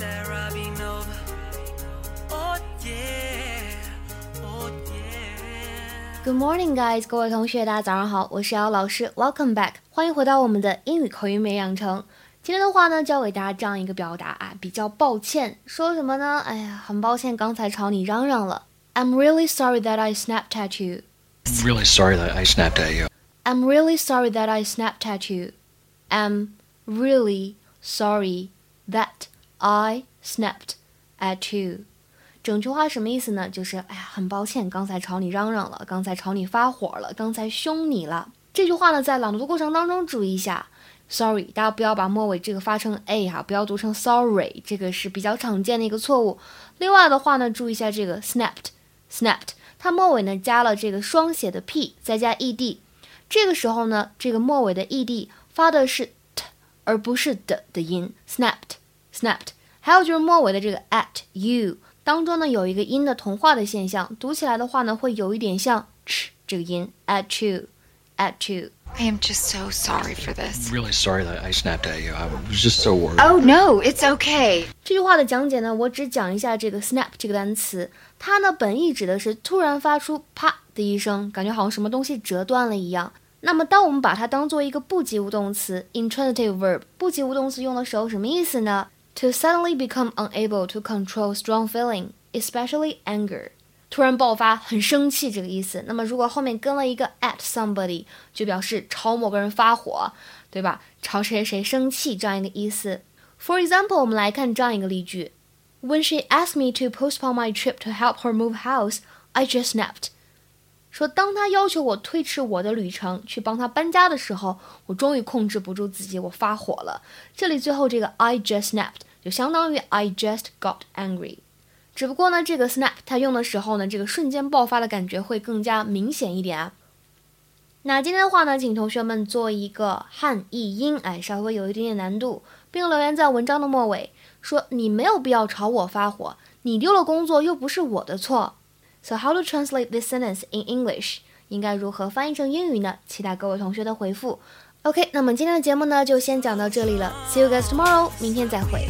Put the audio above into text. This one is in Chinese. that rubbing over. Good morning, guys. 各位同学，大家早上好，我是姚老师 ，Welcome back， 欢迎回到我们的英语口语美养成。今天的话呢，教给大家这样一个表达啊，比较抱歉，说什么呢？哎呀，很抱歉，刚才朝你嚷嚷了。I'm really sorry that I snapped at you. I'm really sorry that I snapped at you. I'm really sorry that I snapped at you. I'm really sorry that I snapped at you. 整句话什么意思呢？就是哎呀，很抱歉，刚才朝你嚷嚷了，刚才朝你发火了，刚才凶你了。这句话呢，在朗读过程当中注意一下 ，sorry， 大家不要把末尾这个发成 a 哈，不要读成 sorry， 这个是比较常见的一个错误。另外的话呢，注意一下这个 snapped， 它末尾呢加了这个双写的 p， 再加 ed， 这个时候呢，这个末尾的 ed 发的是 t， 而不是 d 的音 ，snapped。还有就是末尾的这个 at you。当中呢有一个音的同化的现象，读起来的话呢会有一点像 ch 这个音 at you at you。I am just so sorry for this. I'm really sorry that I snapped at you. I was just so worried. Oh no, it's okay. 这句话的讲解呢，我只讲一下这个 snap 这个单词，它呢本意指的是突然发出啪的一声，感觉好像什么东西折断了一样。那么当我们把它当做一个不及物动词 intransitive verb， 不及物动词用的时候什么意思呢？To suddenly become unable to control strong feeling, especially anger. 突然爆发，很生气这个意思。那么如果后面跟了一个 at somebody， 就表示朝某个人发火，对吧？朝谁谁生气这样一个意思。For example， 我们来看这样一个例句 ：When she asked me to postpone my trip to help her move house, I just snapped. 说当她要求我推迟我的旅程去帮她搬家的时候，我终于控制不住自己，我发火了。这里最后这个 I just snapped。就相当于 I just got angry， 只不过呢，这个 snap 它用的时候呢，这个瞬间爆发的感觉会更加明显一点啊。那今天的话呢，请同学们做一个汉译英，稍微有一点点难度，并留言在文章的末尾，说你没有必要朝我发火，你丢了工作又不是我的错。So how to translate this sentence in English？ 应该如何翻译成英语呢？期待各位同学的回复。OK， 那么今天的节目呢，就先讲到这里了。See you guys tomorrow， 明天再会。